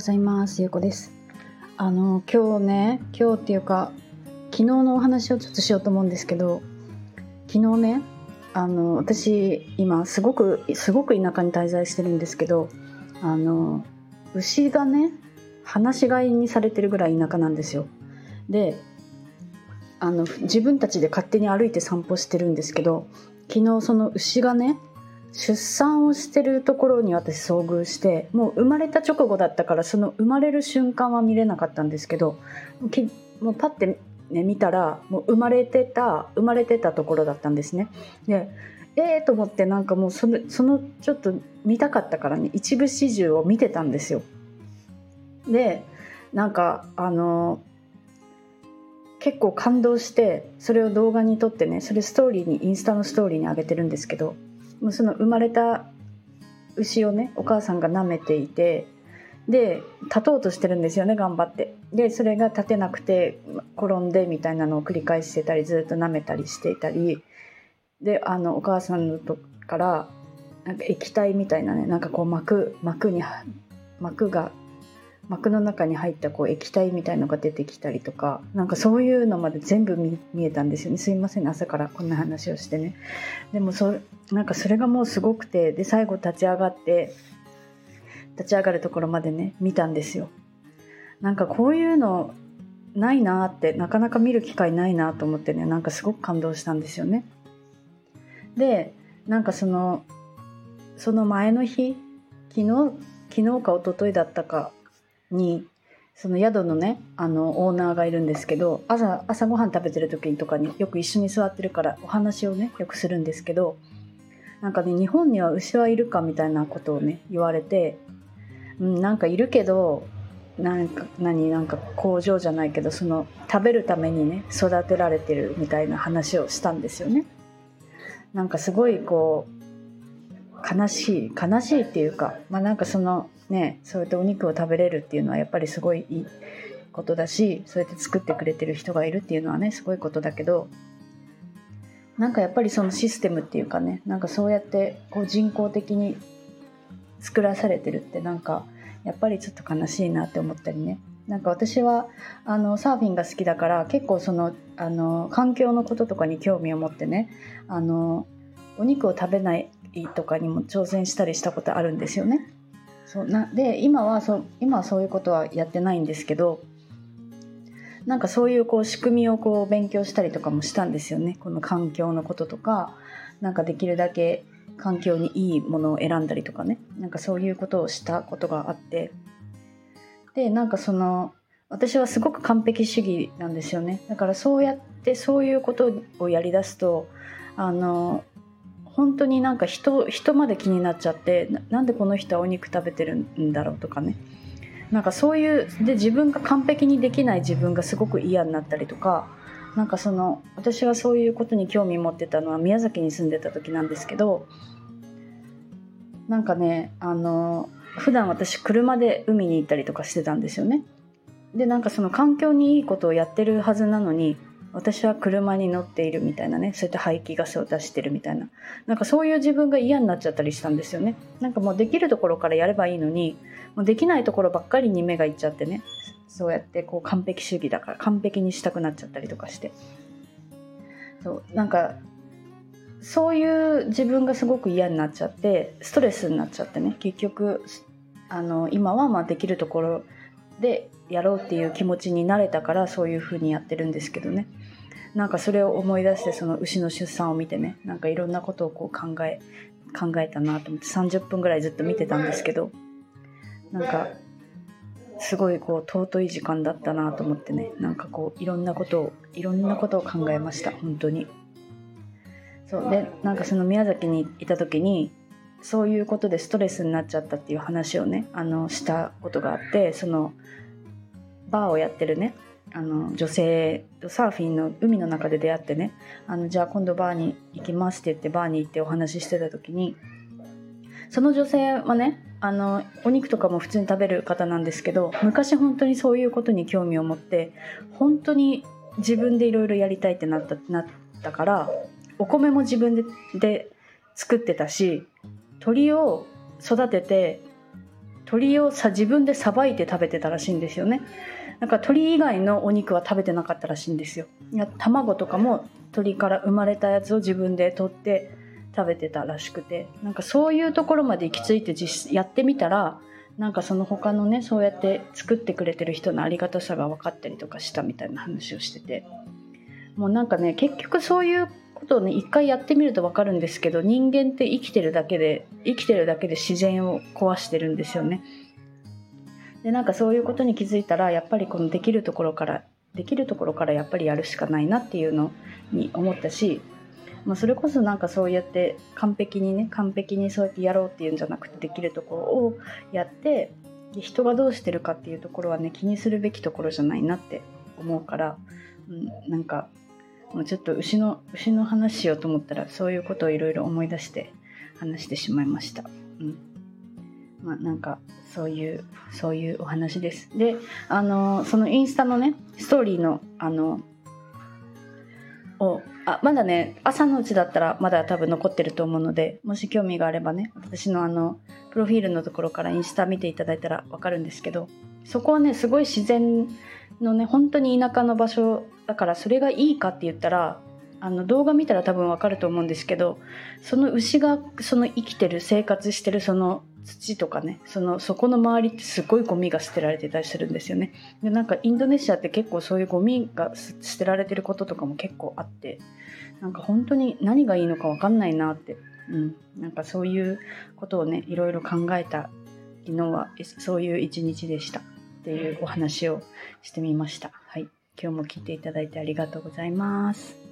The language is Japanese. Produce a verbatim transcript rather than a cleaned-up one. ございます。ゆうこです。あの今日ね、今日っていうか昨日のお話をちょっとしようと思うんですけど、昨日ね、あの私今すごくすごく田舎に滞在してるんですけど、あの牛がね放し飼いにされてるぐらい田舎なんですよ。で、あの自分たちで勝手に歩いて散歩してるんですけど、昨日その牛がね出産をしてるところに私遭遇して、もう生まれた直後だったからその生まれる瞬間は見れなかったんですけど、きもうパッて、ね、見たらもう生まれてた生まれてたところだったんですね。でえーと思って、なんかもうその、そのちょっと見たかったからね、一部始終を見てたんですよ。でなんかあの結構感動して、それを動画に撮ってね、それストーリーにインスタのストーリーに上げてるんですけど、もうその生まれた牛をねお母さんが舐めていて、で立とうとしてるんですよね、頑張って。でそれが立てなくて転んでみたいなのを繰り返してたり、ずっと舐めたりしていたりで、あのお母さんのとこからなんか液体みたいなね、なんかこう膜膜に膜が膜の中に入ったこう液体みたいのが出てきたりとか、なんかそういうのまで全部 見, 見えたんですよね。すいません、朝からこんな話をしてね。でもそなんかそれがもうすごくて、で最後立ち上がって立ち上がるところまでね見たんですよ。なんかこういうのないなって、なかなか見る機会ないなと思ってね、なんかすごく感動したんですよね。でなんかそのその前の日、昨日昨日か一昨日だったかに、その宿のねあのオーナーがいるんですけど、 朝, 朝ごはん食べてる時とかによく一緒に座ってるからお話をねよくするんですけど、なんかね日本には牛はいるかみたいなことをね言われて、うん、なんかいるけどなんか何なんか工場じゃないけど、その食べるためにね育てられてるみたいな話をしたんですよね。なんかすごいこう悲しい悲しいっていうか、まあなんかそのね、そうやってお肉を食べれるっていうのはやっぱりすごいいいことだし、そうやって作ってくれてる人がいるっていうのはねすごいことだけど、なんかやっぱりそのシステムっていうかね、なんかそうやってこう人工的に作らされてるって、なんかやっぱりちょっと悲しいなって思ったりね。なんか私はあのサーフィンが好きだから、結構そのあの環境のこととかに興味を持ってね、あのお肉を食べないとかにも挑戦したりしたことあるんですよね。そうなで今はそう今はそういうことはやってないんですけど、なんかそういうこう仕組みをこう勉強したりとかもしたんですよね。この環境のこととか、なんかできるだけ環境にいいものを選んだりとかね、なんかそういうことをしたことがあって、でなんかその私はすごく完璧主義なんですよね。だからそうやってそういうことをやりだすと、あの本当になんか 人, 人まで気になっちゃって、 な, なんでこの人はお肉食べてるんだろうとかね、なんかそういうで自分が完璧にできない自分がすごく嫌になったりとか、なんかその私はそういうことに興味持ってたのは宮崎に住んでた時なんですけど、なんかねあの普段私車で海に行ったりとかしてたんですよね。でなんかその環境にいいことをやってるはずなのに、私は車に乗っているみたいなね、そういった排気ガスを出してるみたいな、なんかそういう自分が嫌になっちゃったりしたんですよね。なんかもうできるところからやればいいのに、もうできないところばっかりに目がいっちゃってね、そうやってこう完璧主義だから完璧にしたくなっちゃったりとかして、そうなんかそういう自分がすごく嫌になっちゃって、ストレスになっちゃってね、結局あの今はまあできるところでやろうっていう気持ちになれたから、そういう風にやってるんですけどね。なんかそれを思い出して、その牛の出産を見てね、なんかいろんなことをこう考え考えたなと思って、さんじゅっぷんぐらいずっと見てたんですけど、なんかすごいこう尊い時間だったなと思ってね、なんかこういろんなことをいろんなことを考えました、本当に。そうでなんかその宮崎にいた時に、そういうことでストレスになっちゃったっていう話をねあのしたことがあって、そのバーをやってるねあの女性とサーフィンの海の中で出会ってね、あのじゃあ今度バーに行きますって言ってバーに行ってお話ししてた時に、その女性はねあのお肉とかも普通に食べる方なんですけど、昔本当にそういうことに興味を持って、本当に自分でいろいろやりたいってなった、なったからお米も自分で、で作ってたし、鳥を育てて鶏をさ自分でさばいて食べてたらしいんですよね。なんか鶏以外のお肉は食べてなかったらしいんですよ。卵とかも鶏から生まれたやつを自分で取って食べてたらしくて、なんかそういうところまで行き着いて実やってみたら、なんかその他のね、そうやって作ってくれてる人のありがたさが分かったりとかしたみたいな話をしてて、もうなんかね、結局そういうことをね、一回やってみると分かるんですけど、人間って生きてるだけで生きてるだけで自然を壊してるんですよね。でなんかそういうことに気づいたら、やっぱりこのできるところからできるところからやっぱりやるしかないなっていうのに思ったし、まあ、それこそなんかそうやって完璧にね完璧にそうやってやろうっていうんじゃなくて、できるところをやって、で人がどうしてるかっていうところはね、気にするべきところじゃないなって思うから、うん、なんかもうちょっと牛の牛の話しようと思ったら、そういうことをいろいろ思い出して話してしまいました。うん、まあなんかそういうそういうお話です。で、あのそのインスタのねストーリーのあのをあまだね朝のうちだったらまだ多分残ってると思うので、もし興味があればね、私のあのプロフィールのところからインスタ見ていただいたらわかるんですけど、そこはねすごい自然のね本当に田舎の場所だから、それがいいかって言ったら、あの動画見たら多分わかると思うんですけど、その牛がその生きてる生活してるその土とかね、そのそこの周りってすごいゴミが捨てられてたりするんですよね。でなんかインドネシアって結構そういうゴミが捨てられてることとかも結構あって、なんか本当に何がいいのかわかんないなって、うん、なんかそういうことをねいろいろ考えた昨日はそういう一日でしたっていうお話をしてみました。はい、今日も聞いていただいてありがとうございます。